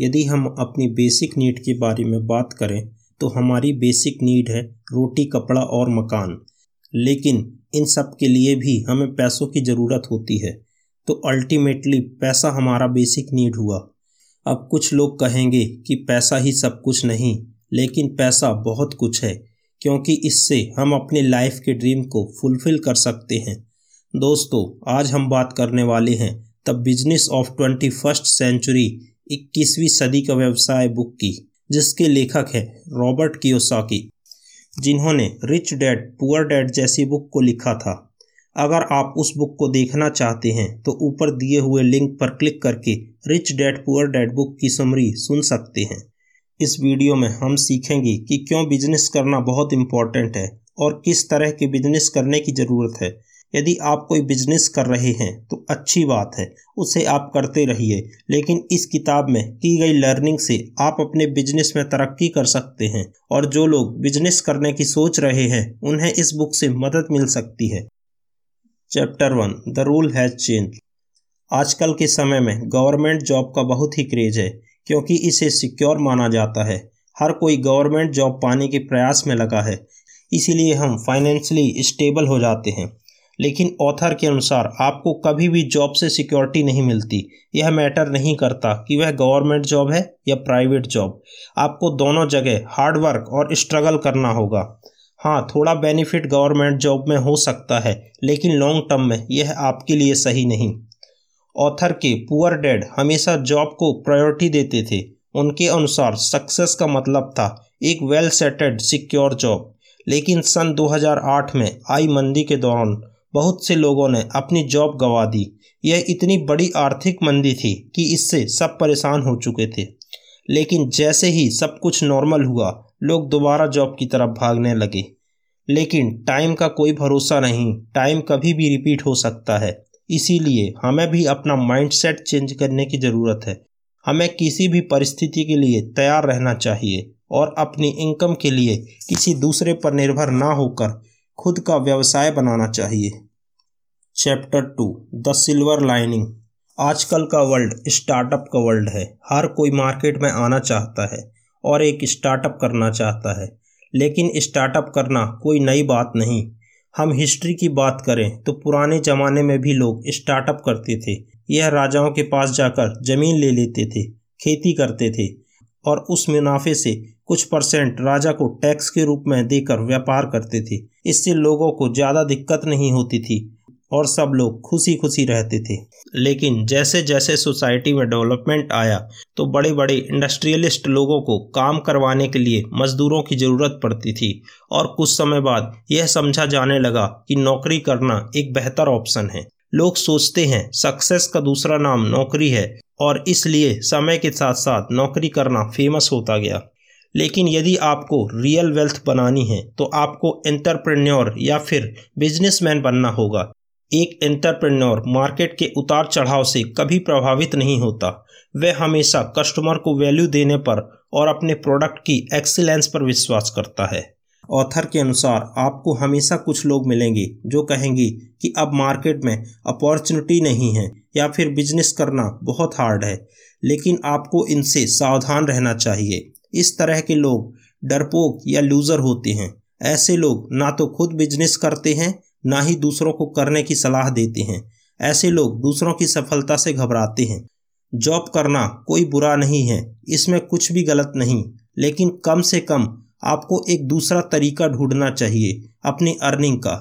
यदि हम अपनी बेसिक नीड के बारे में बात करें तो हमारी बेसिक नीड है रोटी, कपड़ा और मकान, लेकिन इन सब के लिए भी हमें पैसों की ज़रूरत होती है। तो अल्टीमेटली पैसा हमारा बेसिक नीड हुआ। अब कुछ लोग कहेंगे कि पैसा ही सब कुछ नहीं, लेकिन पैसा बहुत कुछ है, क्योंकि इससे हम अपने लाइफ के ड्रीम को फुलफ़िल कर सकते हैं। दोस्तों, आज हम बात करने वाले हैं the business of 21st century 21वीं सदी का व्यवसाय बुक की, जिसके लेखक हैं रॉबर्ट कियोसाकी, जिन्होंने रिच डैड पुअर डैड जैसी बुक को लिखा था। अगर आप उस बुक को देखना चाहते हैं तो ऊपर दिए हुए लिंक पर क्लिक करके rich dad poor dad book की समरी सुन सकते हैं। इस वीडियो में हम सीखेंगे कि क्यों बिजनेस करना बहुत इम्पॉर्टेंट है और किस तरह के बिजनेस करने की ज़रूरत है। यदि आप कोई बिजनेस कर रहे हैं तो अच्छी बात है, उसे आप करते रहिए, लेकिन इस किताब में की गई लर्निंग से आप अपने बिजनेस में तरक्की कर सकते हैं, और जो लोग बिजनेस करने की सोच रहे हैं उन्हें इस बुक से मदद मिल सकती है। Chapter 1, the rule has change. आजकल के समय में गवर्नमेंट जॉब का बहुत ही क्रेज है, क्योंकि इसे सिक्योर माना जाता है। हर कोई गवर्नमेंट जॉब पाने के प्रयास में लगा है, इसीलिए हम फाइनेंशियली स्टेबल हो जाते हैं। लेकिन ऑथर के अनुसार आपको कभी भी जॉब से सिक्योरिटी नहीं मिलती। यह मैटर नहीं करता कि वह गवर्नमेंट जॉब है या प्राइवेट जॉब, आपको दोनों जगह हार्ड वर्क और स्ट्रगल करना होगा। हाँ, थोड़ा बेनिफिट गवर्नमेंट जॉब में हो सकता है, लेकिन लॉन्ग टर्म में यह आपके लिए सही नहीं। ऑथर के पुअर डैड हमेशा जॉब को प्रायोरिटी देते थे। उनके अनुसार सक्सेस का मतलब था एक वेल सेटेड सिक्योर जॉब। लेकिन सन 2008 में आई मंदी के दौरान बहुत से लोगों ने अपनी जॉब गंवा दी। यह इतनी बड़ी आर्थिक मंदी थी कि इससे सब परेशान हो चुके थे। लेकिन जैसे ही सब कुछ नॉर्मल हुआ, लोग दोबारा जॉब की तरफ भागने लगे। लेकिन टाइम का कोई भरोसा नहीं, टाइम कभी भी रिपीट हो सकता है। इसीलिए हमें भी अपना माइंडसेट चेंज करने की ज़रूरत है। हमें किसी भी परिस्थिति के लिए तैयार रहना चाहिए और अपनी इनकम के लिए किसी दूसरे पर निर्भर ना होकर खुद का व्यवसाय बनाना चाहिए। Chapter 2, the silver lining. आजकल का वर्ल्ड स्टार्टअप का वर्ल्ड है। हर कोई मार्केट में आना चाहता है और एक स्टार्टअप करना चाहता है, लेकिन स्टार्टअप करना कोई नई बात नहीं। हम हिस्ट्री की बात करें तो पुराने ज़माने में भी लोग स्टार्टअप करते थे। यह राजाओं के पास जाकर ज़मीन ले लेते थे, खेती करते थे और उस मुनाफे से कुछ परसेंट राजा को टैक्स के रूप में देकर व्यापार करते थे। इससे लोगों को ज़्यादा दिक्कत नहीं होती थी और सब लोग खुशी खुशी रहते थे। लेकिन जैसे जैसे सोसाइटी में डेवलपमेंट आया तो बड़े बड़े इंडस्ट्रियलिस्ट लोगों को काम करवाने के लिए मजदूरों की ज़रूरत पड़ती थी, और कुछ समय बाद यह समझा जाने लगा कि नौकरी करना एक बेहतर ऑप्शन है। लोग सोचते हैं सक्सेस का दूसरा नाम नौकरी है, और इसलिए समय के साथ साथ नौकरी करना फेमस होता गया। लेकिन यदि आपको रियल वेल्थ बनानी है तो आपको एंटरप्रेन्योर या फिर बिजनेसमैन बनना होगा। एक एंटरप्रेन्योर मार्केट के उतार चढ़ाव से कभी प्रभावित नहीं होता। वह हमेशा कस्टमर को वैल्यू देने पर और अपने प्रोडक्ट की एक्सीलेंस पर विश्वास करता है। ऑथर के अनुसार आपको हमेशा कुछ लोग मिलेंगे जो कहेंगे कि अब मार्केट में अपॉर्चुनिटी नहीं है या फिर बिजनेस करना बहुत हार्ड है, लेकिन आपको इनसे सावधान रहना चाहिए। इस तरह के लोग डरपोक या लूज़र होते हैं। ऐसे लोग ना तो खुद बिजनेस करते हैं, ना ही दूसरों को करने की सलाह देते हैं। ऐसे लोग दूसरों की सफलता से घबराते हैं। जॉब करना कोई बुरा नहीं है, इसमें कुछ भी गलत नहीं, लेकिन कम से कम आपको एक दूसरा तरीका ढूंढना चाहिए अपनी अर्निंग का,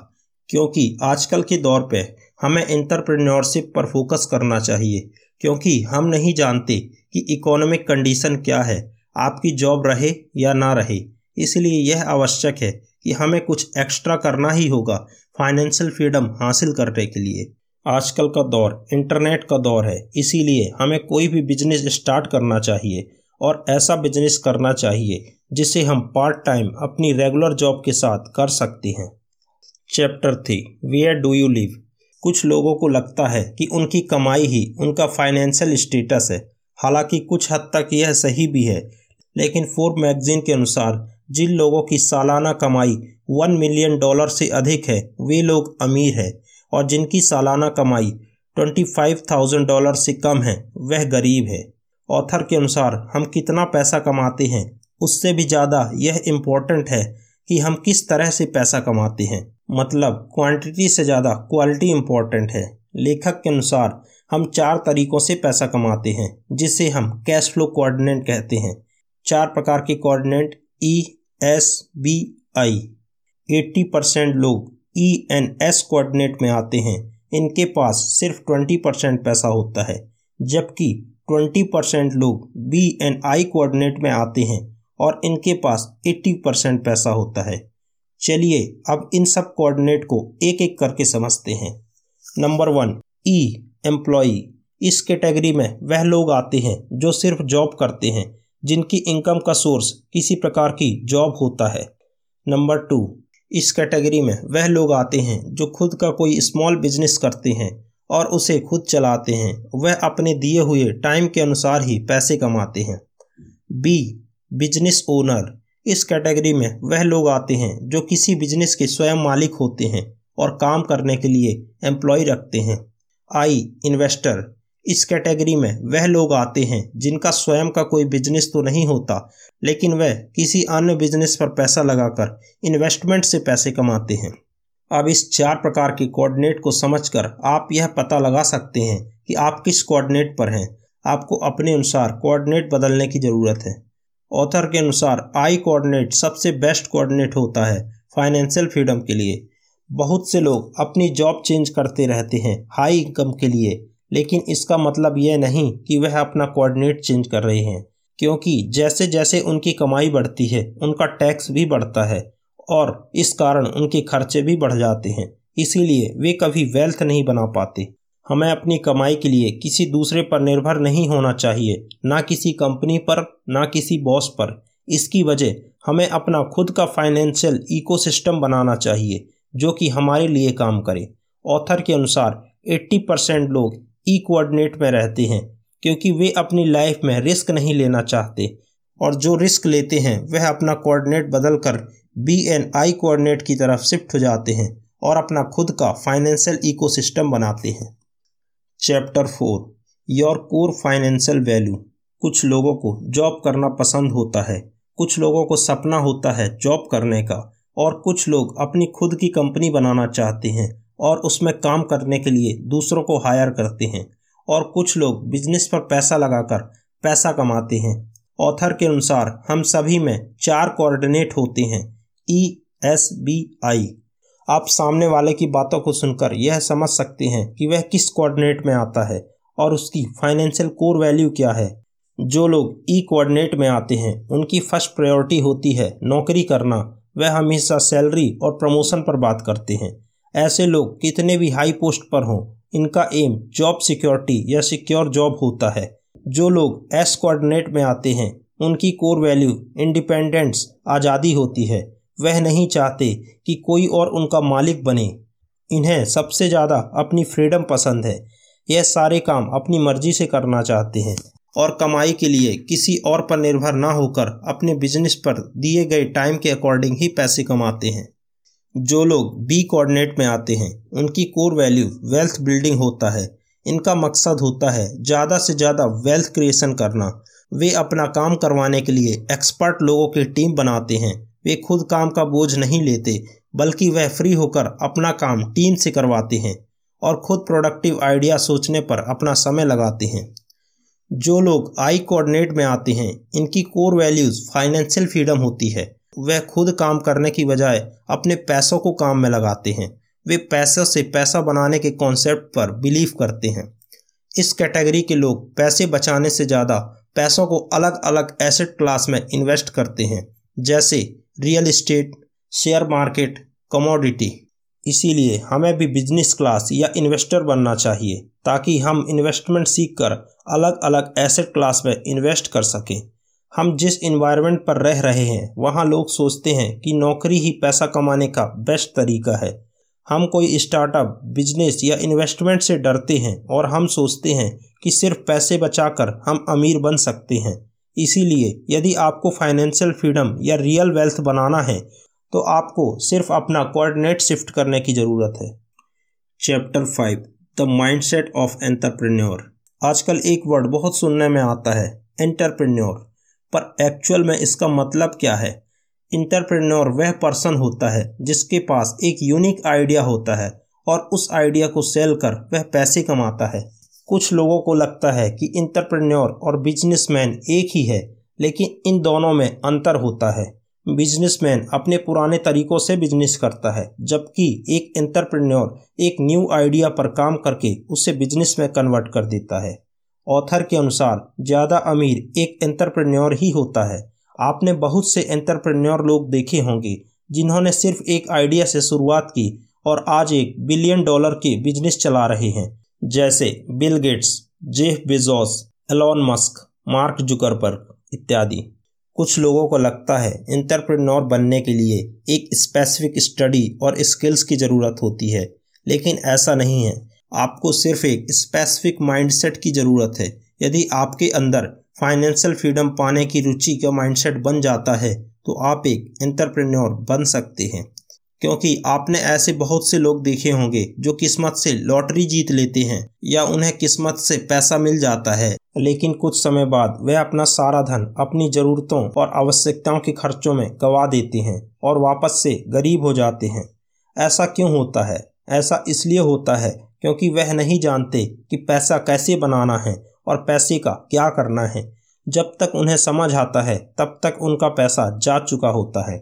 क्योंकि आजकल के दौर पे हमें एंटरप्रेन्योरशिप पर फोकस करना चाहिए, क्योंकि हम नहीं जानते कि इकोनॉमिक कंडीशन क्या है, आपकी जॉब रहे या ना रहे। इसलिए यह आवश्यक है कि हमें कुछ एक्स्ट्रा करना ही होगा फाइनेंशियल फ्रीडम हासिल करने के लिए। आजकल का दौर इंटरनेट का दौर है, इसीलिए हमें कोई भी बिजनेस स्टार्ट करना चाहिए और ऐसा बिजनेस करना चाहिए जिसे हम पार्ट टाइम अपनी रेगुलर जॉब के साथ कर सकते हैं। चैप्टर 3, वेयर डू यू लिव। कुछ लोगों को लगता है कि उनकी कमाई ही उनका फाइनेंशियल स्टेटस है। हालांकि कुछ हद तक यह सही भी है, लेकिन फोर्ब्स मैगजीन के अनुसार जिन लोगों की सालाना कमाई $1 मिलियन से अधिक है वे लोग अमीर हैं, और जिनकी सालाना कमाई $25,000 से कम है वह गरीब है। ऑथर के अनुसार हम कितना पैसा कमाते हैं उससे भी ज़्यादा यह इम्पोर्टेंट है कि हम किस तरह से पैसा कमाते हैं। मतलब क्वांटिटी से ज़्यादा क्वालिटी इम्पोर्टेंट है। लेखक के अनुसार हम 4 तरीक़ों से पैसा कमाते हैं जिसे हम कैश फ्लो कोऑर्डिनेट कहते हैं। 4 प्रकार के कोऑर्डिनेट ESBI। 80% लोग ENS कोऑर्डिनेट में आते हैं, इनके पास सिर्फ 20% पैसा होता है, जबकि 20% लोग BNI कोऑर्डिनेट में आते हैं और इनके पास 80% पैसा होता है। चलिए अब इन सब कोऑर्डिनेट को एक एक करके समझते हैं। Number 1, E employee. इस कैटेगरी में वह लोग आते हैं जो सिर्फ जॉब करते हैं, जिनकी इनकम का सोर्स किसी प्रकार की जॉब होता है। नंबर 2, इस कैटेगरी में वह लोग आते हैं जो खुद का कोई स्मॉल बिजनेस करते हैं और उसे खुद चलाते हैं। वह अपने दिए हुए टाइम के अनुसार ही पैसे कमाते हैं। B business owner. इस कैटेगरी में वह लोग आते हैं जो किसी बिजनेस के स्वयं मालिक होते हैं और काम करने के लिए एम्प्लॉय रखते हैं। I investor. इस कैटेगरी में वह लोग आते हैं जिनका स्वयं का कोई बिजनेस तो नहीं होता, लेकिन वह किसी अन्य बिजनेस पर पैसा लगाकर इन्वेस्टमेंट से पैसे कमाते हैं। अब इस 4 प्रकार के कोऑर्डिनेट को समझकर आप यह पता लगा सकते हैं कि आप किस कोऑर्डिनेट पर हैं। आपको अपने अनुसार कोऑर्डिनेट बदलने की ज़रूरत है। ऑथर के अनुसार I कोऑर्डिनेट सबसे बेस्ट कोऑर्डिनेट होता है फाइनेंशियल फ्रीडम के लिए। बहुत से लोग अपनी जॉब चेंज करते रहते हैं हाई इनकम के लिए, लेकिन इसका मतलब यह नहीं कि वह अपना कोऑर्डिनेट चेंज कर रहे हैं, क्योंकि जैसे जैसे उनकी कमाई बढ़ती है उनका टैक्स भी बढ़ता है और इस कारण उनके खर्चे भी बढ़ जाते हैं। इसीलिए वे कभी वेल्थ नहीं बना पाते। हमें अपनी कमाई के लिए किसी दूसरे पर निर्भर नहीं होना चाहिए, ना किसी कंपनी पर, ना किसी बॉस पर। इसकी वजह हमें अपना खुद का फाइनेंशियल इकोसिस्टम बनाना चाहिए जो कि हमारे लिए काम करे। ऑथर के अनुसार 80% लोग ई कोऑर्डिनेट में रहते हैं, क्योंकि वे अपनी लाइफ में रिस्क नहीं लेना चाहते, और जो रिस्क लेते हैं वह अपना कोऑर्डिनेट बदलकर BNI कोऑर्डिनेट की तरफ शिफ्ट हो जाते हैं और अपना खुद का फाइनेंशियल इकोसिस्टम बनाते हैं। Chapter 4, your core financial value. कुछ लोगों को जॉब करना पसंद होता है, कुछ लोगों को सपना होता है जॉब करने का, और कुछ लोग अपनी खुद की कंपनी बनाना चाहते हैं और उसमें काम करने के लिए दूसरों को हायर करते हैं, और कुछ लोग बिजनेस पर पैसा लगाकर पैसा कमाते हैं। ऑथर के अनुसार हम सभी में 4 कोऑर्डिनेट होते हैं ESBI। आप सामने वाले की बातों को सुनकर यह समझ सकते हैं कि वह किस कोऑर्डिनेट में आता है और उसकी फाइनेंशियल कोर वैल्यू क्या है। जो लोग E कोऑर्डिनेट में आते हैं उनकी फर्स्ट प्रायोरिटी होती है नौकरी करना। वह हमेशा सैलरी और प्रमोशन पर बात करते हैं। ऐसे लोग कितने भी हाई पोस्ट पर हों, इनका एम जॉब सिक्योरिटी या सिक्योर जॉब होता है। जो लोग S कोऑर्डिनेट में आते हैं उनकी कोर वैल्यू इंडिपेंडेंस, आज़ादी होती है। वह नहीं चाहते कि कोई और उनका मालिक बने। इन्हें सबसे ज़्यादा अपनी फ्रीडम पसंद है। यह सारे काम अपनी मर्जी से करना चाहते हैं और कमाई के लिए किसी और पर निर्भर ना होकर अपने बिजनेस पर दिए गए टाइम के अकॉर्डिंग ही पैसे कमाते हैं। जो लोग B कोऑर्डिनेट में आते हैं उनकी कोर वैल्यू वेल्थ बिल्डिंग होता है। इनका मकसद होता है ज़्यादा से ज़्यादा वेल्थ क्रिएशन करना। वे अपना काम करवाने के लिए एक्सपर्ट लोगों की टीम बनाते हैं। वे खुद काम का बोझ नहीं लेते, बल्कि वह फ्री होकर अपना काम टीम से करवाते हैं और खुद प्रोडक्टिव आइडिया सोचने पर अपना समय लगाते हैं। जो लोग I कोऑर्डिनेट में आते हैं इनकी कोर वैल्यूज़ फाइनेंशियल फ्रीडम होती है। वह खुद काम करने की बजाय अपने पैसों को काम में लगाते हैं। वे पैसों से पैसा बनाने के कॉन्सेप्ट पर बिलीव करते हैं। इस कैटेगरी के लोग पैसे बचाने से ज़्यादा पैसों को अलग अलग एसेट क्लास में इन्वेस्ट करते हैं, जैसे real estate, share market, commodity. इसीलिए हमें भी बिजनेस क्लास या इन्वेस्टर बनना चाहिए, ताकि हम इन्वेस्टमेंट सीखकर अलग अलग एसेट क्लास में इन्वेस्ट कर सकें। हम जिस इन्वायरमेंट पर रह रहे हैं वहाँ लोग सोचते हैं कि नौकरी ही पैसा कमाने का बेस्ट तरीका है। हम कोई स्टार्टअप, बिजनेस या इन्वेस्टमेंट से डरते हैं और हम सोचते हैं कि सिर्फ पैसे बचाकर हम अमीर बन सकते हैं। इसीलिए यदि आपको फाइनेंशियल फ्रीडम या रियल वेल्थ बनाना है तो आपको सिर्फ अपना कोऑर्डिनेट शिफ्ट करने की ज़रूरत है। Chapter 5, the mindset of entrepreneur. आजकल एक वर्ड बहुत सुनने में आता है एंटरप्रेन्योर, पर एक्चुअल में इसका मतलब क्या है। एंटरप्रेन्योर वह पर्सन होता है जिसके पास एक यूनिक आइडिया होता है और उस आइडिया को सेल कर वह पैसे कमाता है। कुछ लोगों को लगता है कि एंटरप्रेन्योर और बिजनेसमैन एक ही है, लेकिन इन दोनों में अंतर होता है। बिजनेसमैन अपने पुराने तरीकों से बिजनेस करता है, जबकि एक एंटरप्रेन्योर एक न्यू आइडिया पर काम करके उसे बिजनेस में कन्वर्ट कर देता है। ऑथर के अनुसार ज़्यादा अमीर एक एंटरप्रेन्योर ही होता है। आपने बहुत से एंटरप्रेन्योर लोग देखे होंगे जिन्होंने सिर्फ एक आइडिया से शुरुआत की और आज एक $1 बिलियन के बिजनेस चला रहे हैं, जैसे Bill Gates, Jeff Bezos, Elon Musk, Mark Zuckerberg इत्यादि। कुछ लोगों को लगता है एंटरप्रेन्योर बनने के लिए एक स्पेसिफिक स्टडी और स्किल्स की ज़रूरत होती है, लेकिन ऐसा नहीं है। आपको सिर्फ एक स्पेसिफिक माइंडसेट की ज़रूरत है। यदि आपके अंदर फाइनेंशियल फ्रीडम पाने की रुचि का माइंडसेट बन जाता है तो आप एक एंटरप्रेन्योर बन सकते हैं, क्योंकि आपने ऐसे बहुत से लोग देखे होंगे जो किस्मत से लॉटरी जीत लेते हैं या उन्हें किस्मत से पैसा मिल जाता है, लेकिन कुछ समय बाद वह अपना सारा धन अपनी ज़रूरतों और आवश्यकताओं के खर्चों में गंवा देते हैं और वापस से गरीब हो जाते हैं। ऐसा क्यों होता है? ऐसा इसलिए होता है क्योंकि वह नहीं जानते कि पैसा कैसे बनाना है और पैसे का क्या करना है। जब तक उन्हें समझ आता है तब तक उनका पैसा जा चुका होता है।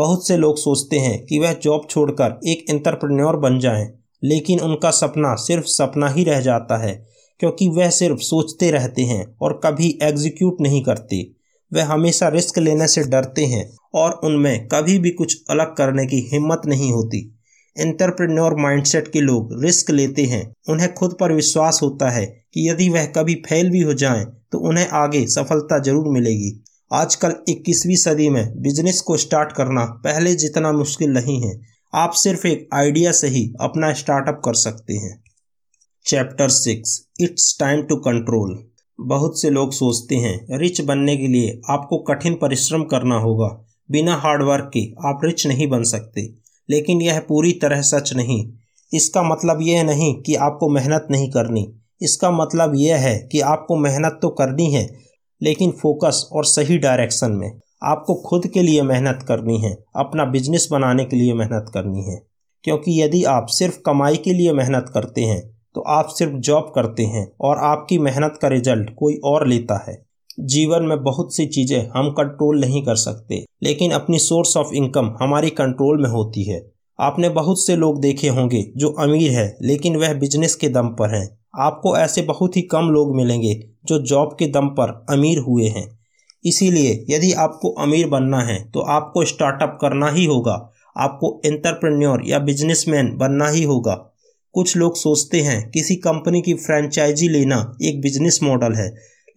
बहुत से लोग सोचते हैं कि वह जॉब छोड़कर एक एंटरप्रेन्योर बन जाएं, लेकिन उनका सपना सिर्फ सपना ही रह जाता है, क्योंकि वह सिर्फ सोचते रहते हैं और कभी एग्जीक्यूट नहीं करते। वह हमेशा रिस्क लेने से डरते हैं और उनमें कभी भी कुछ अलग करने की हिम्मत नहीं होती। एंटरप्रेन्योर माइंडसेट के लोग रिस्क लेते हैं। उन्हें खुद पर विश्वास होता है कि यदि वह कभी फेल भी हो जाएं तो उन्हें आगे सफलता जरूर मिलेगी। आजकल 21वीं सदी में बिजनेस को स्टार्ट करना पहले जितना मुश्किल नहीं है। आप सिर्फ एक आइडिया से ही अपना स्टार्टअप कर सकते हैं। Chapter 6, it's time to control. बहुत से लोग सोचते हैं रिच बनने के लिए आपको कठिन परिश्रम करना होगा, बिना हार्डवर्क के आप रिच नहीं बन सकते, लेकिन यह पूरी तरह सच नहीं। इसका मतलब यह नहीं कि आपको मेहनत नहीं करनी। इसका मतलब यह है कि आपको मेहनत तो करनी है, लेकिन फोकस और सही डायरेक्शन में। आपको खुद के लिए मेहनत करनी है, अपना बिजनेस बनाने के लिए मेहनत करनी है, क्योंकि यदि आप सिर्फ कमाई के लिए मेहनत करते हैं तो आप सिर्फ जॉब करते हैं और आपकी मेहनत का रिजल्ट कोई और लेता है। जीवन में बहुत सी चीज़ें हम कंट्रोल नहीं कर सकते, लेकिन अपनी सोर्स ऑफ इनकम हमारी कंट्रोल में होती है। आपने बहुत से लोग देखे होंगे जो अमीर है लेकिन वह बिजनेस के दम पर हैं। आपको ऐसे बहुत ही कम लोग मिलेंगे जो जॉब के दम पर अमीर हुए हैं। इसीलिए यदि आपको अमीर बनना है तो आपको स्टार्टअप करना ही होगा, आपको एंटरप्रेन्योर या बिजनेसमैन बनना ही होगा। कुछ लोग सोचते हैं किसी कंपनी की फ्रेंचाइजी लेना एक बिजनेस मॉडल है,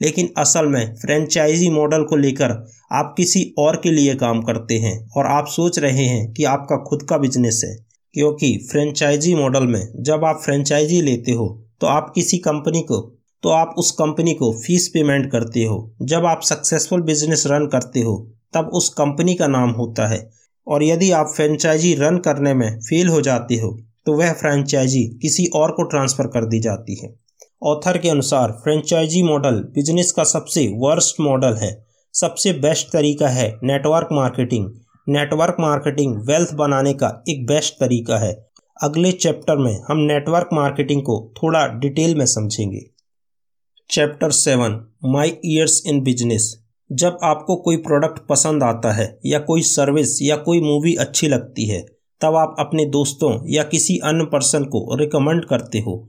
लेकिन असल में फ्रेंचाइजी मॉडल को लेकर आप किसी और के लिए काम करते हैं और आप सोच रहे हैं कि आपका खुद का बिजनेस है, क्योंकि फ्रेंचाइजी मॉडल में जब आप फ्रेंचाइजी लेते हो तो आप किसी कंपनी को उस कंपनी को फीस पेमेंट करते हो। जब आप सक्सेसफुल बिजनेस रन करते हो तब उस कंपनी का नाम होता है, और यदि आप फ्रेंचाइजी रन करने में फेल हो जाते हो तो वह फ्रेंचाइजी किसी और को ट्रांसफ़र कर दी जाती है। ऑथर के अनुसार फ्रेंचाइजी मॉडल बिजनेस का सबसे वर्स्ट मॉडल है। सबसे बेस्ट तरीका है network marketing. Network marketing wealth बनाने का एक बेस्ट तरीका है। अगले चैप्टर में हम नेटवर्क मार्केटिंग को थोड़ा डिटेल में समझेंगे। Chapter 7, my years in business. जब आपको कोई प्रोडक्ट पसंद आता है या कोई सर्विस या कोई मूवी अच्छी लगती है, तब आप अपने दोस्तों या किसी अन्य पर्सन को रिकमेंड करते हो।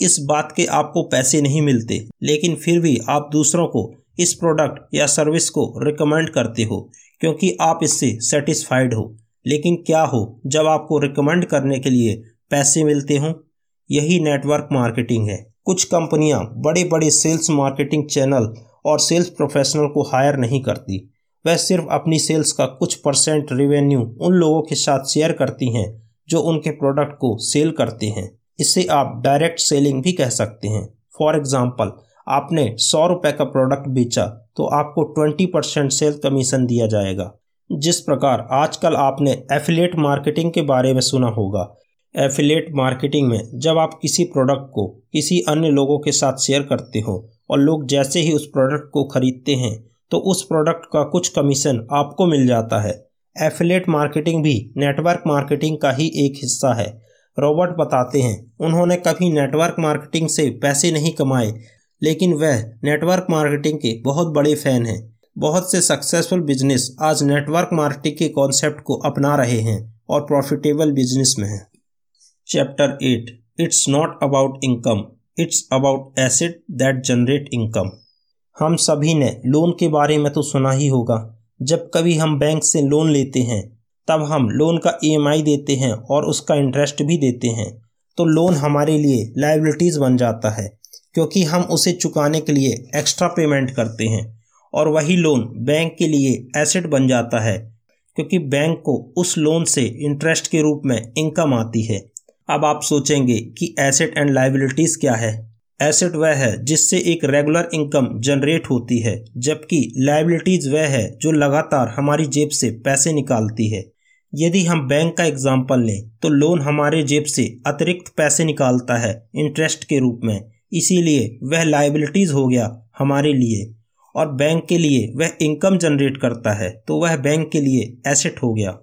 इस बात के आपको पैसे नहीं मिलते, लेकिन फिर भी आप दूसरों को इस प्रोडक्ट या सर्विस को रिकमेंड करते हो क्योंकि आप इससे सेटिस्फाइड हो। लेकिन क्या हो जब आपको रिकमेंड करने के लिए पैसे मिलते हों? यही नेटवर्क मार्केटिंग है। कुछ कंपनियां बड़े बड़े सेल्स मार्केटिंग चैनल और सेल्स प्रोफेशनल को हायर नहीं करती। वह सिर्फ अपनी सेल्स का कुछ % रेवेन्यू उन लोगों के साथ शेयर करती हैं जो उनके प्रोडक्ट को सेल करते हैं। इसे आप डायरेक्ट सेलिंग भी कह सकते हैं। फॉर एग्ज़ाम्पल, आपने 100 रुपये का प्रोडक्ट बेचा तो आपको 20% सेल कमीशन दिया जाएगा। जिस प्रकार आजकल आपने एफिलिएट मार्केटिंग के बारे में सुना होगा, एफिलेट मार्केटिंग में जब आप किसी प्रोडक्ट को किसी अन्य लोगों के साथ शेयर करते हो और लोग जैसे ही उस प्रोडक्ट को खरीदते हैं तो उस प्रोडक्ट का कुछ कमीशन आपको मिल जाता है। एफिलेट मार्केटिंग भी नेटवर्क मार्केटिंग का ही एक हिस्सा है। रॉबर्ट बताते हैं उन्होंने कभी नेटवर्क मार्केटिंग से पैसे नहीं कमाए, लेकिन वह नेटवर्क मार्केटिंग के बहुत बड़े फ़ैन हैं। बहुत से सक्सेसफुल बिजनेस आज नेटवर्क मार्केटिंग के कॉन्सेप्ट को अपना रहे हैं और प्रॉफिटेबल बिजनेस में हैं। Chapter 8 it's not about income, it's about asset that generate income. हम सभी ने लोन के बारे में तो सुना ही होगा। जब कभी हम बैंक से लोन लेते हैं तब हम लोन का EMI देते हैं और उसका इंटरेस्ट भी देते हैं, तो लोन हमारे लिए लायबिलिटीज़ बन जाता है क्योंकि हम उसे चुकाने के लिए एक्स्ट्रा पेमेंट करते हैं, और वही लोन बैंक के लिए एसेट बन जाता है क्योंकि बैंक को उस लोन से इंटरेस्ट के रूप में इनकम आती है। अब आप सोचेंगे कि एसेट एंड लायबिलिटीज़ क्या है। एसेट वह है जिससे एक रेगुलर इनकम जनरेट होती है, जबकि लायबिलिटीज़ वह है जो लगातार हमारी जेब से पैसे निकालती है। यदि हम बैंक का एग्जाम्पल लें तो लोन हमारे जेब से अतिरिक्त पैसे निकालता है इंटरेस्ट के रूप में, इसीलिए वह लायबिलिटीज़ हो गया हमारे लिए, और बैंक के लिए वह इनकम जनरेट करता है तो वह बैंक के लिए एसेट हो गया।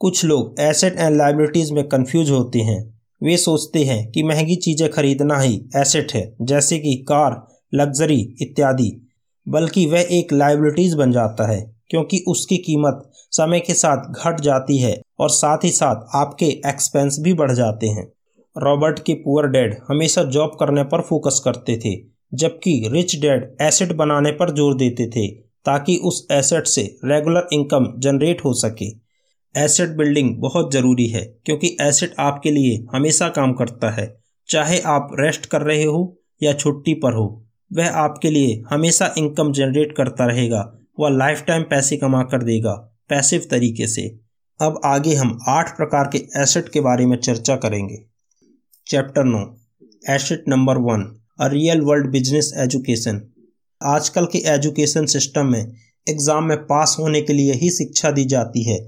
कुछ लोग एसेट एंड लायबिलिटीज़ में कन्फ्यूज होते हैं। वे सोचते हैं कि महंगी चीज़ें खरीदना ही एसेट है, जैसे कि कार, लग्जरी इत्यादि, बल्कि वह एक लायबिलिटीज़ बन जाता है क्योंकि उसकी कीमत समय के साथ घट जाती है और साथ ही साथ आपके एक्सपेंस भी बढ़ जाते हैं। रॉबर्ट के पुअर डैड हमेशा जॉब करने पर फोकस करते थे, जबकि रिच डैड एसेट बनाने पर जोर देते थे ताकि उस एसेट से रेगुलर इनकम जनरेट हो सके। एसेट बिल्डिंग बहुत ज़रूरी है क्योंकि एसेट आपके लिए हमेशा काम करता है, चाहे आप रेस्ट कर रहे हो या छुट्टी पर हो, वह आपके लिए हमेशा इनकम जनरेट करता रहेगा। वह लाइफ टाइम पैसे कमा कर देगा पैसिव तरीके से। अब आगे हम 8 प्रकार के एसेट के बारे में चर्चा करेंगे। Chapter 9 asset number 1 a real world business education. आजकल के एजुकेशन सिस्टम में एग्ज़ाम में पास होने के लिए ही शिक्षा दी जाती है।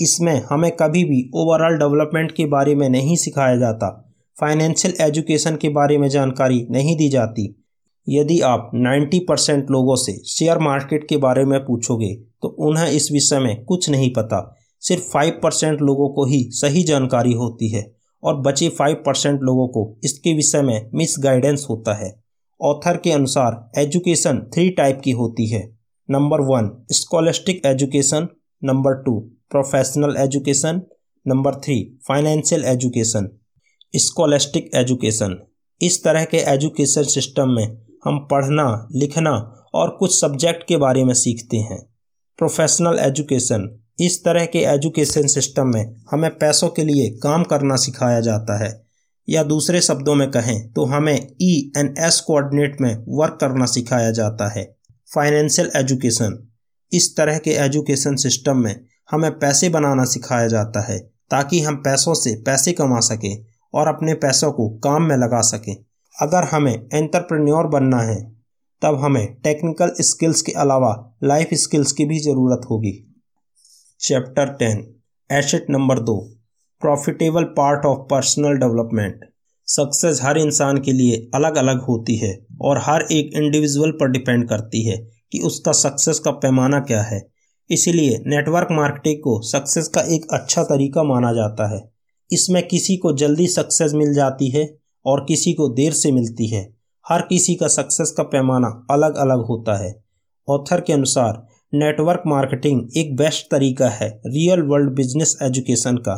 इसमें हमें कभी भी ओवरऑल डेवलपमेंट के बारे में नहीं सिखाया जाता, फाइनेंशियल एजुकेशन के बारे में जानकारी नहीं दी जाती। यदि आप 90% लोगों से शेयर मार्केट के बारे में पूछोगे तो उन्हें इस विषय में कुछ नहीं पता। सिर्फ 5% लोगों को ही सही जानकारी होती है और बचे 5% लोगों को इसके विषय में मिसगाइडेंस होता है। ऑथर के अनुसार एजुकेशन 3 टाइप की होती है। Number 1 scholastic education, number 2 professional education, number 3 financial education. Scholastic education, इस तरह के एजुकेशन सिस्टम में हम पढ़ना, लिखना और कुछ सब्जेक्ट के बारे में सीखते हैं। प्रोफेशनल एजुकेशन, इस तरह के एजुकेशन सिस्टम में हमें पैसों के लिए काम करना सिखाया जाता है, या दूसरे शब्दों में कहें तो हमें E&S कोऑर्डिनेट में वर्क करना सिखाया जाता है। फाइनेंशियल एजुकेशन, इस तरह के एजुकेशन सिस्टम में हमें पैसे बनाना सिखाया जाता है ताकि हम पैसों से पैसे कमा सकें और अपने पैसों को काम में लगा सकें। अगर हमें एंटरप्रेन्योर बनना है तब हमें टेक्निकल स्किल्स के अलावा लाइफ स्किल्स की भी ज़रूरत होगी। Chapter 10 asset number 2 profitable part of personal development. Success हर इंसान के लिए अलग अलग होती है और हर एक इंडिविजुअल पर डिपेंड करती है कि उसका सक्सेस का पैमाना क्या है। इसीलिए नेटवर्क मार्केटिंग को सक्सेस का एक अच्छा तरीका माना जाता है। इसमें किसी को जल्दी सक्सेस मिल जाती है और किसी को देर से मिलती है। हर किसी का सक्सेस का पैमाना अलग अलग होता है। ऑथर के अनुसार नेटवर्क मार्केटिंग एक बेस्ट तरीका है रियल वर्ल्ड बिजनेस एजुकेशन का,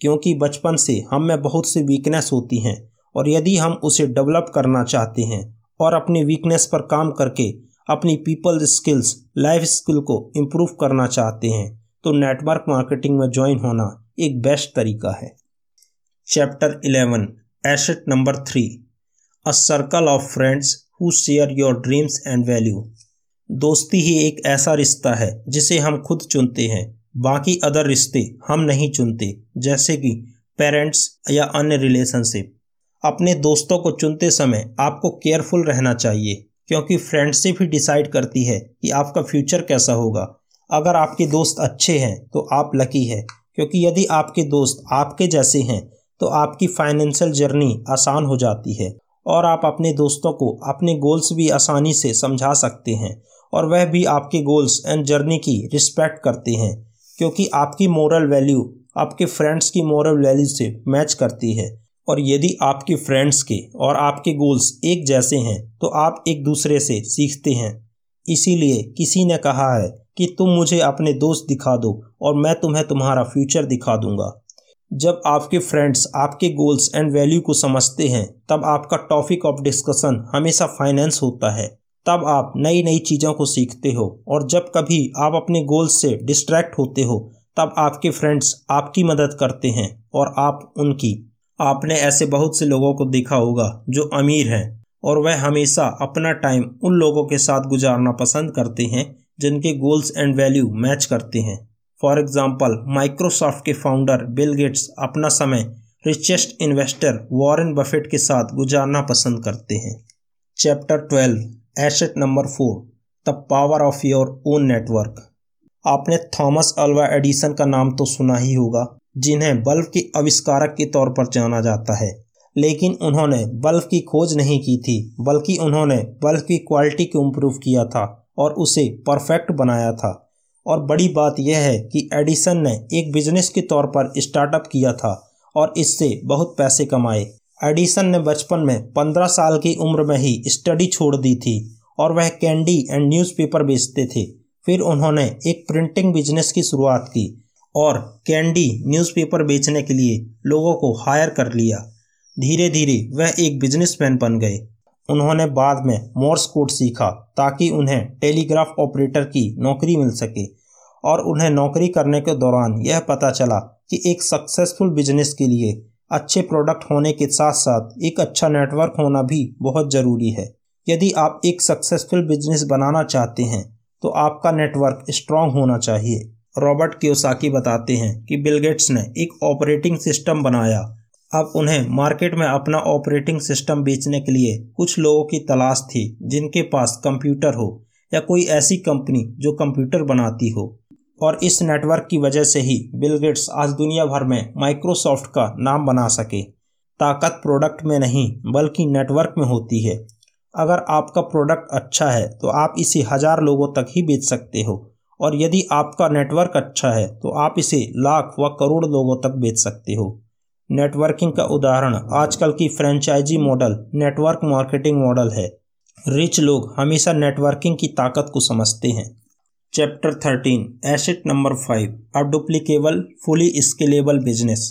क्योंकि बचपन से हम में बहुत सी वीकनेस होती हैं और यदि हम उसे डेवलप करना चाहते हैं और अपनी वीकनेस पर काम करके अपनी पीपल स्किल्स, लाइफ स्किल को इम्प्रूव करना चाहते हैं तो नेटवर्क मार्केटिंग में ज्वाइन होना एक बेस्ट तरीका है। Chapter 11 asset number 3 a circle of friends who share your dreams and value. दोस्ती ही एक ऐसा रिश्ता है जिसे हम खुद चुनते हैं, बाकी अदर रिश्ते हम नहीं चुनते, जैसे कि पेरेंट्स या अन्य रिलेशनशिप। अपने दोस्तों को चुनते समय आपको केयरफुल रहना चाहिए क्योंकि फ्रेंडशिप ही डिसाइड करती है कि आपका फ्यूचर कैसा होगा। अगर आपके दोस्त अच्छे हैं तो आप लकी है, क्योंकि यदि आपके दोस्त आपके जैसे हैं तो आपकी फाइनेंशियल जर्नी आसान हो जाती है और आप अपने दोस्तों को अपने गोल्स भी आसानी से समझा सकते हैं और वह भी आपके गोल्स एंड जर्नी की रिस्पेक्ट करते हैं, क्योंकि आपकी मोरल वैल्यू आपके फ्रेंड्स की मोरल वैल्यू से मैच करती है। और यदि आपके फ्रेंड्स के और आपके गोल्स एक जैसे हैं तो आप एक दूसरे से सीखते हैं। इसीलिए किसी ने कहा है कि तुम मुझे अपने दोस्त दिखा दो और मैं तुम्हें तुम्हारा फ्यूचर दिखा दूंगा। जब आपके फ्रेंड्स आपके गोल्स एंड वैल्यू को समझते हैं तब आपका टॉपिक ऑफ डिस्कशन हमेशा फाइनेंस होता है। तब आप नई नई चीज़ों को सीखते हो और जब कभी आप अपने गोल्स से डिस्ट्रैक्ट होते हो तब आपके फ्रेंड्स आपकी मदद करते हैं और आप उनकी। आपने ऐसे बहुत से लोगों को देखा होगा जो अमीर हैं और वह हमेशा अपना टाइम उन लोगों के साथ गुजारना पसंद करते हैं जिनके गोल्स एंड वैल्यू मैच करते हैं। फॉर एग्जाम्पल, माइक्रोसॉफ्ट के फाउंडर बिल गेट्स अपना समय रिचेस्ट इन्वेस्टर वॉरेन बफेट के साथ गुजारना पसंद करते हैं। Chapter 12, asset number 4, the power of your own network. आपने थॉमस अल्वा एडिसन का नाम तो सुना ही होगा, जिन्हें बल्ब के आविष्कारक के तौर पर जाना जाता है, लेकिन उन्होंने बल्ब की खोज नहीं की थी, बल्कि उन्होंने बल्ब की क्वालिटी को इम्प्रूव किया था और उसे परफेक्ट बनाया था। और बड़ी बात यह है कि एडिसन ने एक बिजनेस के तौर पर स्टार्टअप किया था और इससे बहुत पैसे कमाए। एडिसन ने बचपन में 15 साल की उम्र में ही स्टडी छोड़ दी थी और वह कैंडी एंड न्यूज़पेपर बेचते थे। फिर उन्होंने एक प्रिंटिंग बिजनेस की शुरुआत की और कैंडी न्यूज़पेपर बेचने के लिए लोगों को हायर कर लिया। धीरे धीरे वह एक बिजनेसमैन बन गए। उन्होंने बाद में मोर्स कोड सीखा ताकि उन्हें टेलीग्राफ ऑपरेटर की नौकरी मिल सके और उन्हें नौकरी करने के दौरान यह पता चला कि एक सक्सेसफुल बिजनेस के लिए अच्छे प्रोडक्ट होने के साथ साथ एक अच्छा नेटवर्क होना भी बहुत ज़रूरी है। यदि आप एक सक्सेसफुल बिजनेस बनाना चाहते हैं तो आपका नेटवर्क स्ट्रांग होना चाहिए। रॉबर्ट कियोसाकी बताते हैं कि बिल गेट्स ने एक ऑपरेटिंग सिस्टम बनाया। अब उन्हें मार्केट में अपना ऑपरेटिंग सिस्टम बेचने के लिए कुछ लोगों की तलाश थी जिनके पास कंप्यूटर हो या कोई ऐसी कंपनी जो कंप्यूटर बनाती हो। और इस नेटवर्क की वजह से ही बिल गेट्स आज दुनिया भर में माइक्रोसॉफ्ट का नाम बना सके। ताकत प्रोडक्ट में नहीं बल्कि नेटवर्क में होती है। अगर आपका प्रोडक्ट अच्छा है तो आप इसे 1000 लोगों तक ही बेच सकते हो और यदि आपका नेटवर्क अच्छा है तो आप इसे लाख व करोड़ लोगों तक बेच सकते हो। नेटवर्किंग का उदाहरण आजकल की franchise model network marketing model है। रिच लोग हमेशा नेटवर्किंग की ताकत को समझते हैं। Chapter 13, asset number 5, a duplicable fully scalable business.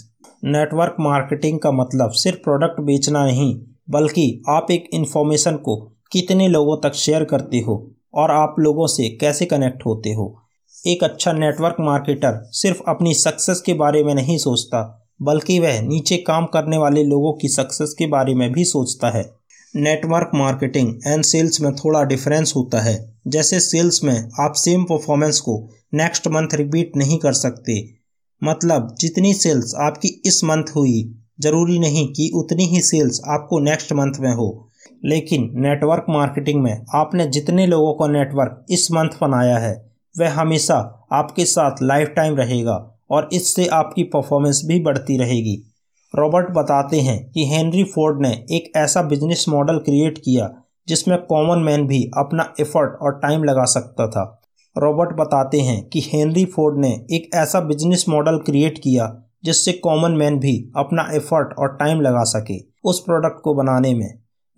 Network marketing का मतलब सिर्फ प्रोडक्ट बेचना नहीं, बल्कि आप एक इंफॉर्मेशन को कितने लोगों तक शेयर करते हो और आप लोगों से कैसे कनेक्ट होते हो। एक अच्छा नेटवर्क मार्केटर सिर्फ अपनी सक्सेस के बारे में नहीं सोचता, बल्कि वह नीचे काम करने वाले लोगों की सक्सेस के बारे में भी सोचता है। नेटवर्क मार्केटिंग एंड सेल्स में थोड़ा डिफरेंस होता है। जैसे सेल्स में आप सेम परफॉर्मेंस को नेक्स्ट मंथ रिपीट नहीं कर सकते, मतलब जितनी सेल्स आपकी इस मंथ हुई जरूरी नहीं कि उतनी ही सेल्स आपको नेक्स्ट मंथ में हो। लेकिन नेटवर्क मार्केटिंग में आपने जितने लोगों का नेटवर्क इस मंथ बनाया है वह हमेशा आपके साथ लाइफ टाइम रहेगा और इससे आपकी परफॉर्मेंस भी बढ़ती रहेगी। रॉबर्ट बताते हैं कि हेनरी फोर्ड ने एक ऐसा बिजनेस मॉडल क्रिएट किया जिसमें कॉमन मैन भी अपना एफर्ट और टाइम लगा सकता था। रॉबर्ट बताते हैं कि हेनरी फोर्ड ने एक ऐसा बिजनेस मॉडल क्रिएट किया जिससे कॉमन मैन भी अपना एफर्ट और टाइम लगा सके उस प्रोडक्ट को बनाने में।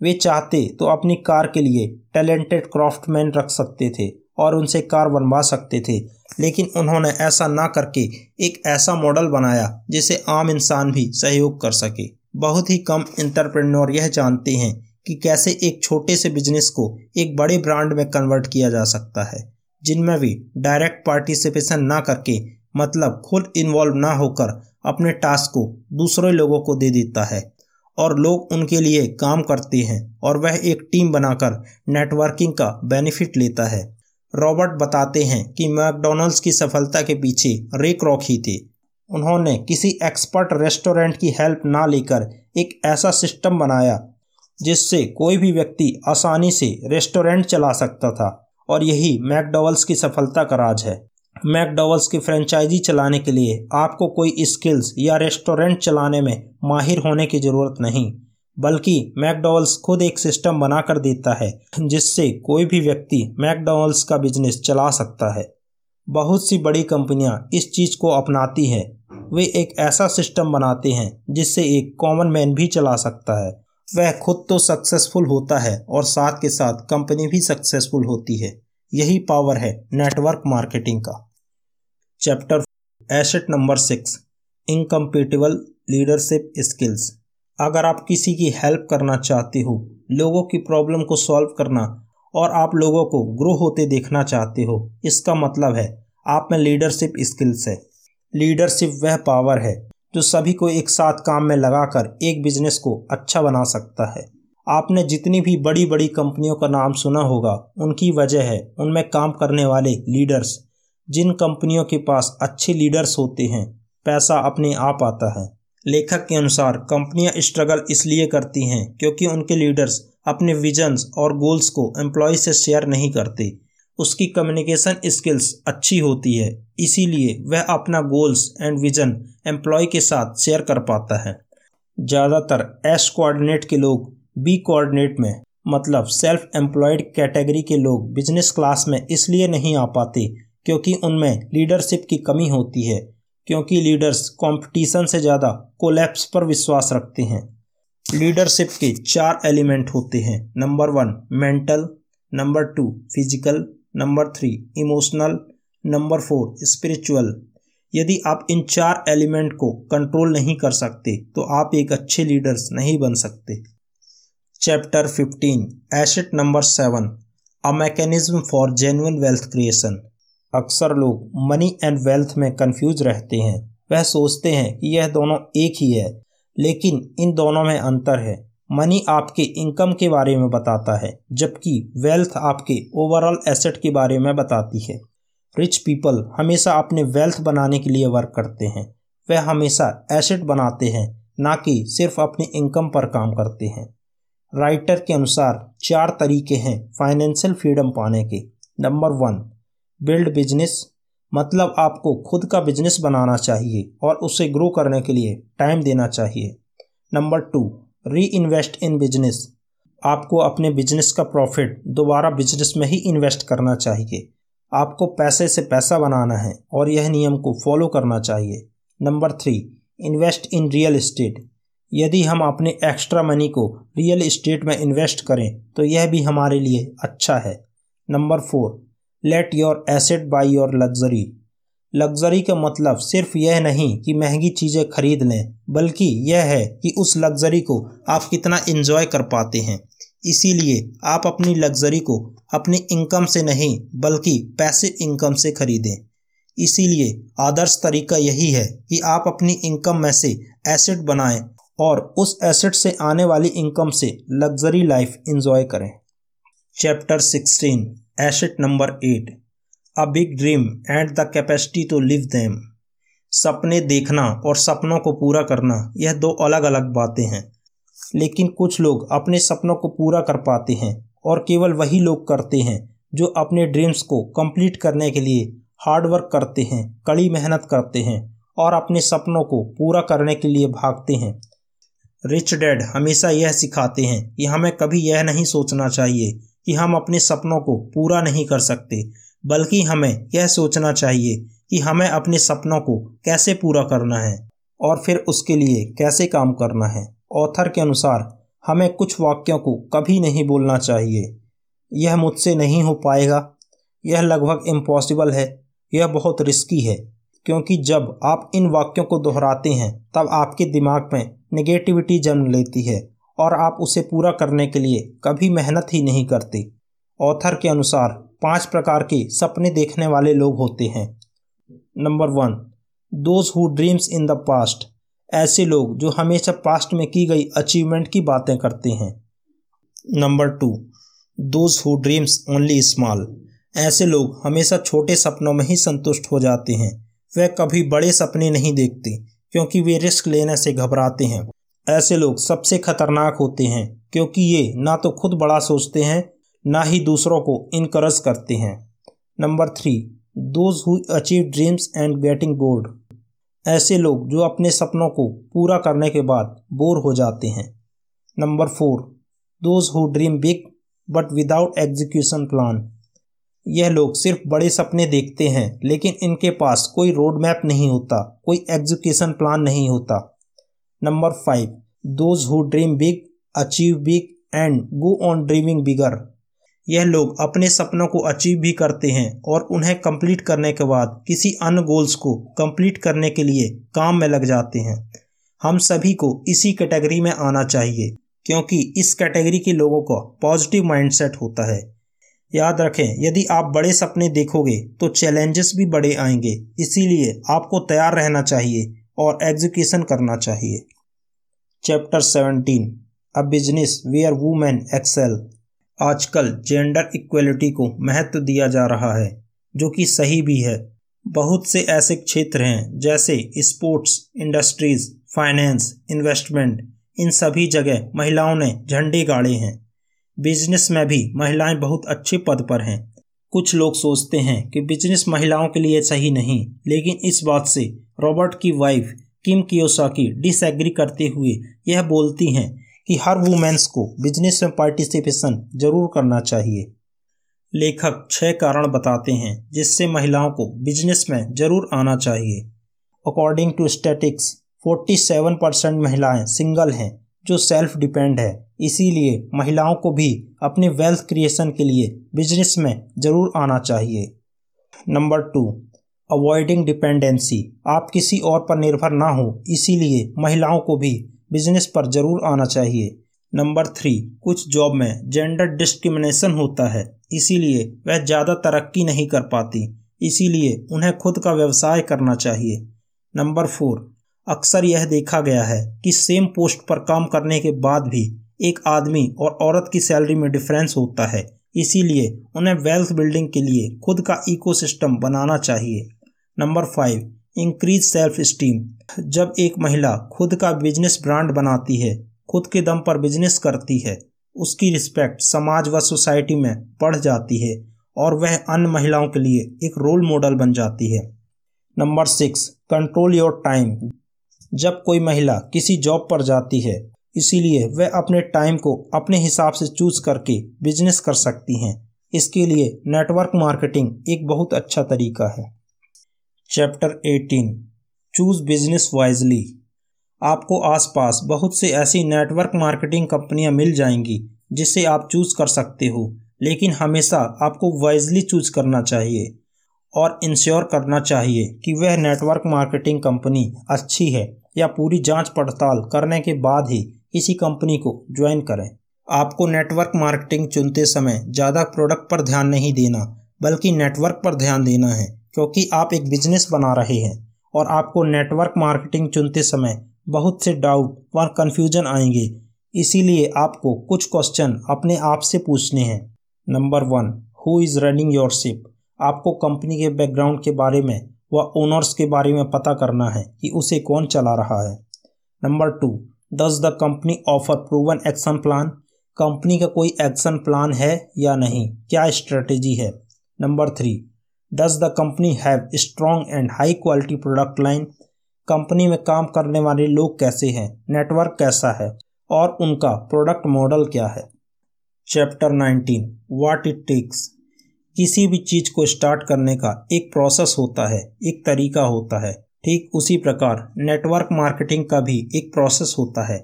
वे चाहते तो अपनी कार के लिए टैलेंटेड क्राफ्टमैन रख सकते थे और उनसे कार बनवा सकते थे, लेकिन उन्होंने ऐसा ना करके एक ऐसा मॉडल बनाया जिसे आम इंसान भी सहयोग कर सके। बहुत ही कम एंटरप्रेन्योर यह जानते हैं कि कैसे एक छोटे से बिजनेस को एक बड़े ब्रांड में कन्वर्ट किया जा सकता है, जिनमें भी डायरेक्ट पार्टिसिपेशन ना करके, मतलब खुद इन्वॉल्व ना होकर अपने टास्क को दूसरे लोगों को दे देता है और लोग उनके लिए काम करते हैं और वह एक टीम बनाकर नेटवर्किंग का बेनिफिट लेता है। रॉबर्ट बताते हैं कि मैकडोनल्ड्स की सफलता के पीछे रे क्रॉक ही थे। उन्होंने किसी एक्सपर्ट रेस्टोरेंट की हेल्प ना लेकर एक ऐसा सिस्टम बनाया जिससे कोई भी व्यक्ति आसानी से रेस्टोरेंट चला सकता था और यही मैकडोनल्ड्स की सफलता का राज है। मैकडॉनल्ड्स की फ्रेंचाइजी चलाने के लिए आपको कोई स्किल्स या रेस्टोरेंट चलाने में माहिर होने की ज़रूरत नहीं, बल्कि मैकडॉनल्ड्स खुद एक सिस्टम बनाकर देता है जिससे कोई भी व्यक्ति मैकडॉनल्ड्स का बिजनेस चला सकता है। बहुत सी बड़ी कंपनियां इस चीज़ को अपनाती हैं। वे एक ऐसा सिस्टम बनाते हैं जिससे एक कॉमन मैन भी चला सकता है। वह खुद तो सक्सेसफुल होता है और साथ के साथ कंपनी भी सक्सेसफुल होती है। यही पावर है नेटवर्क मार्केटिंग का। Chapter asset number 6 incompatible leadership skills. अगर आप किसी की हेल्प करना चाहते हो, लोगों की प्रॉब्लम को सॉल्व करना और आप लोगों को ग्रो होते देखना चाहते हो, इसका मतलब है आप में लीडरशिप स्किल्स है। लीडरशिप वह पावर है जो सभी को एक साथ काम में लगाकर एक बिजनेस को अच्छा बना सकता है। आपने जितनी भी बड़ी बड़ी कंपनियों का नाम सुना होगा, उनकी वजह है उनमें काम करने वाले लीडर्स। जिन कंपनियों के पास अच्छे लीडर्स होते हैं, पैसा अपने आप आता है। लेखक के अनुसार कंपनियां स्ट्रगल इसलिए करती हैं क्योंकि उनके लीडर्स अपने विजन्स और गोल्स को एम्प्लॉय से शेयर नहीं करते। उसकी कम्युनिकेशन स्किल्स अच्छी होती है, इसीलिए वह अपना गोल्स एंड विजन एम्प्लॉय के साथ शेयर कर पाता है। ज़्यादातर एस कोऑर्डिनेट के लोग बी कोऑर्डिनेट में, मतलब सेल्फ एम्प्लॉयड कैटेगरी के लोग बिजनेस क्लास में इसलिए नहीं आ पाते क्योंकि उनमें लीडरशिप की कमी होती है, क्योंकि लीडर्स कंपटीशन से ज़्यादा कोलैप्स पर विश्वास रखते हैं। लीडरशिप के 4 एलिमेंट होते हैं। Number 1 mental, number 2 physical, number 3 emotional, number 4 spiritual. यदि आप इन 4 एलिमेंट को कंट्रोल नहीं कर सकते तो आप एक अच्छे लीडर्स नहीं बन सकते। Chapter 15 asset number 7 a mechanism for genuine wealth creation. अक्सर लोग मनी एंड वेल्थ में कंफ्यूज रहते हैं। वह सोचते हैं कि यह दोनों एक ही है, लेकिन इन दोनों में अंतर है। मनी आपके इनकम के बारे में बताता है, जबकि वेल्थ आपके ओवरऑल एसेट के बारे में बताती है। रिच पीपल हमेशा अपने वेल्थ बनाने के लिए वर्क करते हैं। वह हमेशा एसेट बनाते हैं, ना कि सिर्फ अपने इनकम पर काम करते हैं। राइटर के अनुसार 4 तरीके हैं फाइनेंशियल फ्रीडम पाने के। नंबर 1 बिल्ड बिजनेस, मतलब आपको खुद का बिजनेस बनाना चाहिए और उसे ग्रो करने के लिए टाइम देना चाहिए। नंबर 2 री इन्वेस्ट इन बिजनेस, आपको अपने बिजनेस का प्रॉफिट दोबारा बिजनेस में ही इन्वेस्ट करना चाहिए। आपको पैसे से पैसा बनाना है और यह नियम को फॉलो करना चाहिए। Number 3 invest in real estate, यदि हम अपने एक्स्ट्रा मनी को रियल इस्टेट में इन्वेस्ट करें तो यह भी हमारे लिए अच्छा है। Number 4 let your asset buy your luxury, luxury का मतलब सिर्फ यह नहीं कि महंगी चीज़ें खरीद लें, बल्कि यह है कि उस लग्जरी को आप कितना एंजॉय कर पाते हैं। इसीलिए आप अपनी लग्जरी को अपनी इनकम से नहीं, बल्कि पैसिव इनकम से खरीदें। इसीलिए आदर्श तरीका यही है कि आप अपनी इनकम में से एसेट बनाएं और उस एसेट से आने वाली इनकम से लग्जरी लाइफ एंजॉय करें। Chapter 16 asset number 8 a big dream and the capacity to live them. सपने देखना और सपनों को पूरा करना, यह दो अलग अलग बातें हैं। लेकिन कुछ लोग अपने सपनों को पूरा कर पाते हैं और केवल वही लोग करते हैं जो अपने ड्रीम्स को कंप्लीट करने के लिए हार्डवर्क करते हैं, कड़ी मेहनत करते हैं और अपने सपनों को पूरा करने के लिए भागते हैं। रिच डैड हमेशा यह सिखाते हैं कि हमें कभी यह नहीं सोचना चाहिए कि हम अपने सपनों को पूरा नहीं कर सकते, बल्कि हमें यह सोचना चाहिए कि हमें अपने सपनों को कैसे पूरा करना है और फिर उसके लिए कैसे काम करना है। ऑथर के अनुसार हमें कुछ वाक्यों को कभी नहीं बोलना चाहिए, यह मुझसे नहीं हो पाएगा, यह लगभग इम्पॉसिबल है, यह बहुत रिस्की है, क्योंकि जब आप इन वाक्यों को दोहराते हैं तब आपके दिमाग में नेगेटिविटी जन्म लेती है और आप उसे पूरा करने के लिए कभी मेहनत ही नहीं करते। ऑथर के अनुसार 5 प्रकार के सपने देखने वाले लोग होते हैं। Number 1 those who dreams in the past, ऐसे लोग जो हमेशा पास्ट में की गई अचीवमेंट की बातें करते हैं। Number 2 those who dreams only small, ऐसे लोग हमेशा छोटे सपनों में ही संतुष्ट हो जाते हैं। वह कभी बड़े सपने नहीं देखते क्योंकि वे रिस्क लेने से घबराते हैं। ऐसे लोग सबसे खतरनाक होते हैं क्योंकि ये ना तो खुद बड़ा सोचते हैं, ना ही दूसरों को इनकरेज करते हैं। Number 3 those who achieve dreams and getting bored, ऐसे लोग जो अपने सपनों को पूरा करने के बाद बोर हो जाते हैं। Number 4, those who dream big but without execution plan, यह लोग सिर्फ बड़े सपने देखते हैं लेकिन इनके पास कोई रोड मैप नहीं होता, कोई एग्जीक्यूशन प्लान नहीं होता। Number 5, those who dream big achieve big and go on dreaming bigger, यह लोग अपने सपनों को अचीव भी करते हैं और उन्हें कंप्लीट करने के बाद किसी अन्य गोल्स को कंप्लीट करने के लिए काम में लग जाते हैं। हम सभी को इसी कैटेगरी में आना चाहिए क्योंकि इस कैटेगरी के लोगों का पॉजिटिव माइंडसेट होता है। याद रखें, यदि आप बड़े सपने देखोगे तो चैलेंजेस भी बड़े आएंगे, इसीलिए आपको तैयार रहना चाहिए और एग्जीक्यूशन करना चाहिए। Chapter 17, a business where women excel. आजकल जेंडर इक्वलिटी को महत्व दिया जा रहा है जो कि सही भी है। बहुत से ऐसे क्षेत्र हैं जैसे स्पोर्ट्स, इंडस्ट्रीज, फाइनेंस, इन्वेस्टमेंट, इन सभी जगह महिलाओं ने झंडे गाड़े हैं। बिजनेस में भी महिलाएं बहुत अच्छे पद पर हैं। कुछ लोग सोचते हैं कि बिजनेस महिलाओं के लिए सही नहीं, लेकिन इस बात से रॉबर्ट की वाइफ किम कियोसाकी डिसएग्री करते हुए यह बोलती हैं कि हर वुमेन्स को बिजनेस में पार्टिसिपेशन जरूर करना चाहिए। लेखक 6 कारण बताते हैं जिससे महिलाओं को बिजनेस में जरूर आना चाहिए। अकॉर्डिंग टू स्टैटिस्टिक्स 47% महिलाएं सिंगल हैं जो सेल्फ डिपेंड है, इसीलिए महिलाओं को भी अपने वेल्थ क्रिएशन के लिए बिजनेस में जरूर आना चाहिए। नंबर 2, अवॉइडिंग डिपेंडेंसी, आप किसी और पर निर्भर ना हो, इसीलिए महिलाओं को भी बिजनेस पर जरूर आना चाहिए। नंबर 3, कुछ जॉब में जेंडर डिस्क्रिमिनेशन होता है, इसीलिए वह ज़्यादा तरक्की नहीं कर पाती, इसीलिए उन्हें खुद का व्यवसाय करना चाहिए। नंबर 4, अक्सर यह देखा गया है कि सेम पोस्ट पर काम करने के बाद भी एक आदमी और औरत की सैलरी में डिफरेंस होता है, इसीलिए उन्हें वेल्थ बिल्डिंग के लिए खुद का इकोसिस्टम बनाना चाहिए। नंबर 5, इंक्रीज सेल्फ स्टीम, जब एक महिला खुद का बिजनेस ब्रांड बनाती है, खुद के दम पर बिजनेस करती है, उसकी रिस्पेक्ट समाज व सोसाइटी में बढ़ जाती है और वह अन्य महिलाओं के लिए एक रोल मॉडल बन जाती है। नंबर 6, कंट्रोल योर टाइम, जब कोई महिला किसी जॉब पर जाती है, इसीलिए वह अपने टाइम को अपने हिसाब से चूज करके बिजनेस कर सकती हैं। इसके लिए नेटवर्क मार्केटिंग एक बहुत अच्छा तरीका है। चैप्टर 18, चूज बिजनेस वाइजली, आपको आसपास बहुत से ऐसी नेटवर्क मार्केटिंग कंपनियां मिल जाएंगी जिसे आप चूज कर सकते हो, लेकिन हमेशा आपको वाइजली चूज करना चाहिए और इंश्योर करना चाहिए कि वह नेटवर्क मार्केटिंग कंपनी अच्छी है या पूरी जांच पड़ताल करने के बाद ही किसी कंपनी को ज्वाइन करें। आपको नेटवर्क मार्केटिंग चुनते समय ज़्यादा प्रोडक्ट पर ध्यान नहीं देना बल्कि नेटवर्क पर ध्यान देना है, क्योंकि आप एक बिजनेस बना रहे हैं और आपको नेटवर्क मार्केटिंग चुनते समय बहुत से डाउट और कन्फ्यूजन आएंगे, इसीलिए आपको कुछ क्वेश्चन अपने आप से पूछने हैं। Number 1, who is running your ship, आपको कंपनी के बैकग्राउंड के बारे में व ओनर्स के बारे में पता करना है कि उसे कौन चला रहा है। Number 2, does the company offer proven action plan, company का कोई एक्शन प्लान है या नहीं, क्या स्ट्रेटेजी है। Number 3, does the company have strong and high quality product line, company में काम करने वाले लोग कैसे हैं, नेटवर्क कैसा है और उनका प्रोडक्ट मॉडल क्या है। चैप्टर 19, व्हाट इट टेक्स, किसी भी चीज़ को स्टार्ट करने का एक प्रोसेस होता है, एक तरीका होता है, ठीक उसी प्रकार नेटवर्क मार्केटिंग का भी एक प्रोसेस होता है।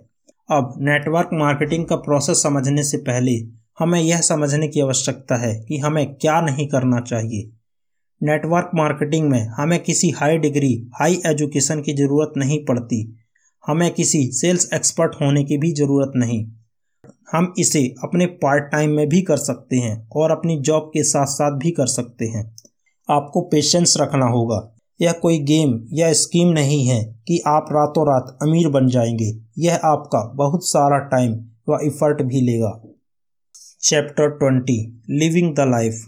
अब नेटवर्क मार्केटिंग का प्रोसेस समझने से पहले हमें यह समझने की आवश्यकता है कि हमें क्या नहीं करना चाहिए। नेटवर्क मार्केटिंग में हमें किसी हाई डिग्री, हाई एजुकेशन की ज़रूरत नहीं पड़ती, हमें किसी सेल्स एक्सपर्ट होने की भी ज़रूरत नहीं। हम इसे अपने पार्ट टाइम में भी कर सकते हैं और अपनी जॉब के साथ साथ भी कर सकते हैं। आपको पेशेंस रखना होगा, यह कोई गेम या स्कीम नहीं है कि आप रातों रात अमीर बन जाएंगे, यह आपका बहुत सारा टाइम व एफर्ट भी लेगा। Chapter 20, living the life,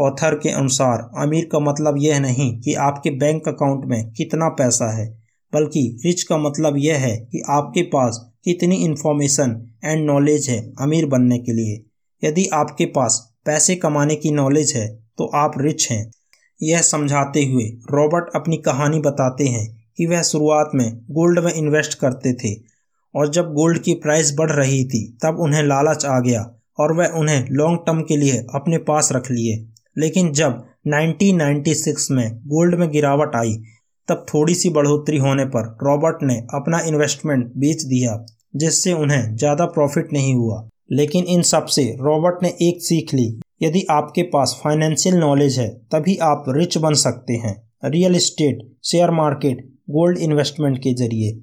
author के अनुसार अमीर का मतलब यह नहीं कि आपके बैंक अकाउंट में कितना पैसा है, बल्कि रिच का मतलब यह है कि आपके पास कितनी इन्फॉर्मेशन एंड नॉलेज है अमीर बनने के लिए। यदि आपके पास पैसे कमाने की नॉलेज है तो आप रिच हैं, यह समझाते हुए रॉबर्ट अपनी कहानी बताते हैं कि वह शुरुआत में गोल्ड में इन्वेस्ट करते थे और जब गोल्ड की प्राइस बढ़ रही थी तब उन्हें लालच आ गया और वह उन्हें लॉन्ग टर्म के लिए अपने पास रख लिए। लेकिन जब 1996 में गोल्ड में गिरावट आई तब थोड़ी सी बढ़ोतरी होने पर रॉबर्ट ने अपना इन्वेस्टमेंट बेच दिया, जिससे उन्हें ज़्यादा प्रॉफिट नहीं हुआ। लेकिन इन सब से रॉबर्ट ने एक सीख ली, यदि आपके पास फाइनेंशियल नॉलेज है तभी आप रिच बन सकते हैं, real estate, share market, gold investment के जरिए।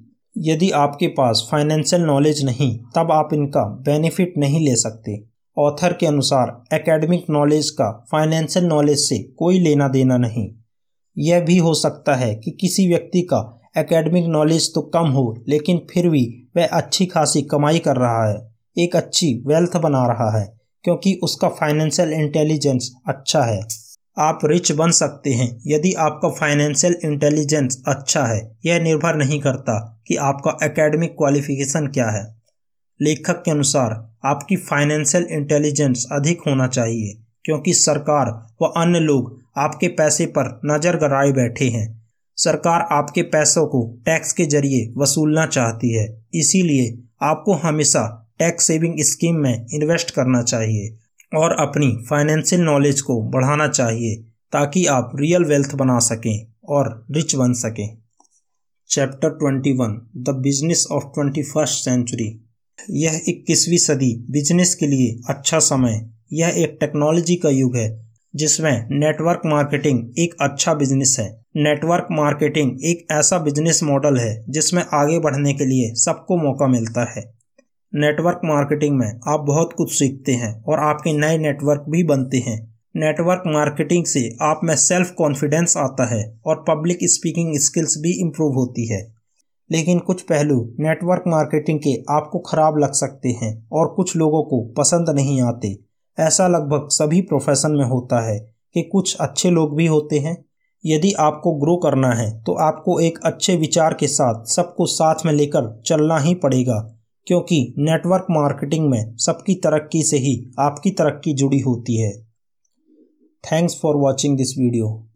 यदि आपके पास फाइनेंशियल नॉलेज नहीं तब आप इनका बेनिफिट नहीं ले सकते। ऑथर के अनुसार एकेडमिक नॉलेज का फाइनेंशियल नॉलेज से कोई लेना देना नहीं। यह भी हो सकता है कि किसी व्यक्ति का एकेडमिक नॉलेज तो कम हो लेकिन फिर भी वह अच्छी खासी कमाई कर रहा है, एक अच्छी वेल्थ बना रहा है, क्योंकि उसका फाइनेंशियल इंटेलिजेंस अच्छा है। आप रिच बन सकते हैं यदि आपका फाइनेंशियल इंटेलिजेंस अच्छा है। यह निर्भर नहीं करता कि आपका एकेडमिक क्वालिफिकेशन क्या है। लेखक के अनुसार आपकी फाइनेंशियल इंटेलिजेंस अधिक होना चाहिए, क्योंकि सरकार व अन्य लोग आपके पैसे पर नज़र गड़ाए बैठे हैं। सरकार आपके पैसों को टैक्स के जरिए वसूलना चाहती है, इसीलिए आपको हमेशा टैक्स सेविंग स्कीम में इन्वेस्ट करना चाहिए और अपनी फाइनेंशियल नॉलेज को बढ़ाना चाहिए ताकि आप रियल वेल्थ बना सकें और रिच बन सकें। Chapter 21 the business of 21st century. यह 21वीं सदी बिजनेस के लिए अच्छा समय। यह एक टेक्नोलॉजी का युग है जिसमें नेटवर्क मार्केटिंग एक अच्छा बिजनेस है। नेटवर्क मार्केटिंग एक ऐसा बिजनेस मॉडल है जिसमें आगे बढ़ने के लिए सबको मौका मिलता है। नेटवर्क मार्केटिंग में आप बहुत कुछ सीखते हैं और आपके नए नेटवर्क भी बनते हैं। नेटवर्क मार्केटिंग से आप में सेल्फ कॉन्फिडेंस आता है और पब्लिक स्पीकिंग स्किल्स भी इम्प्रूव होती है। लेकिन कुछ पहलू नेटवर्क मार्केटिंग के आपको खराब लग सकते हैं और कुछ लोगों को पसंद नहीं आते। ऐसा लगभग सभी प्रोफेशन में होता है कि कुछ अच्छे लोग भी होते हैं। यदि आपको ग्रो करना है तो आपको एक अच्छे विचार के साथ सबको साथ में लेकर चलना ही पड़ेगा, क्योंकि नेटवर्क मार्केटिंग में सबकी तरक्की से ही आपकी तरक्की जुड़ी होती है। Thanks for watching this video.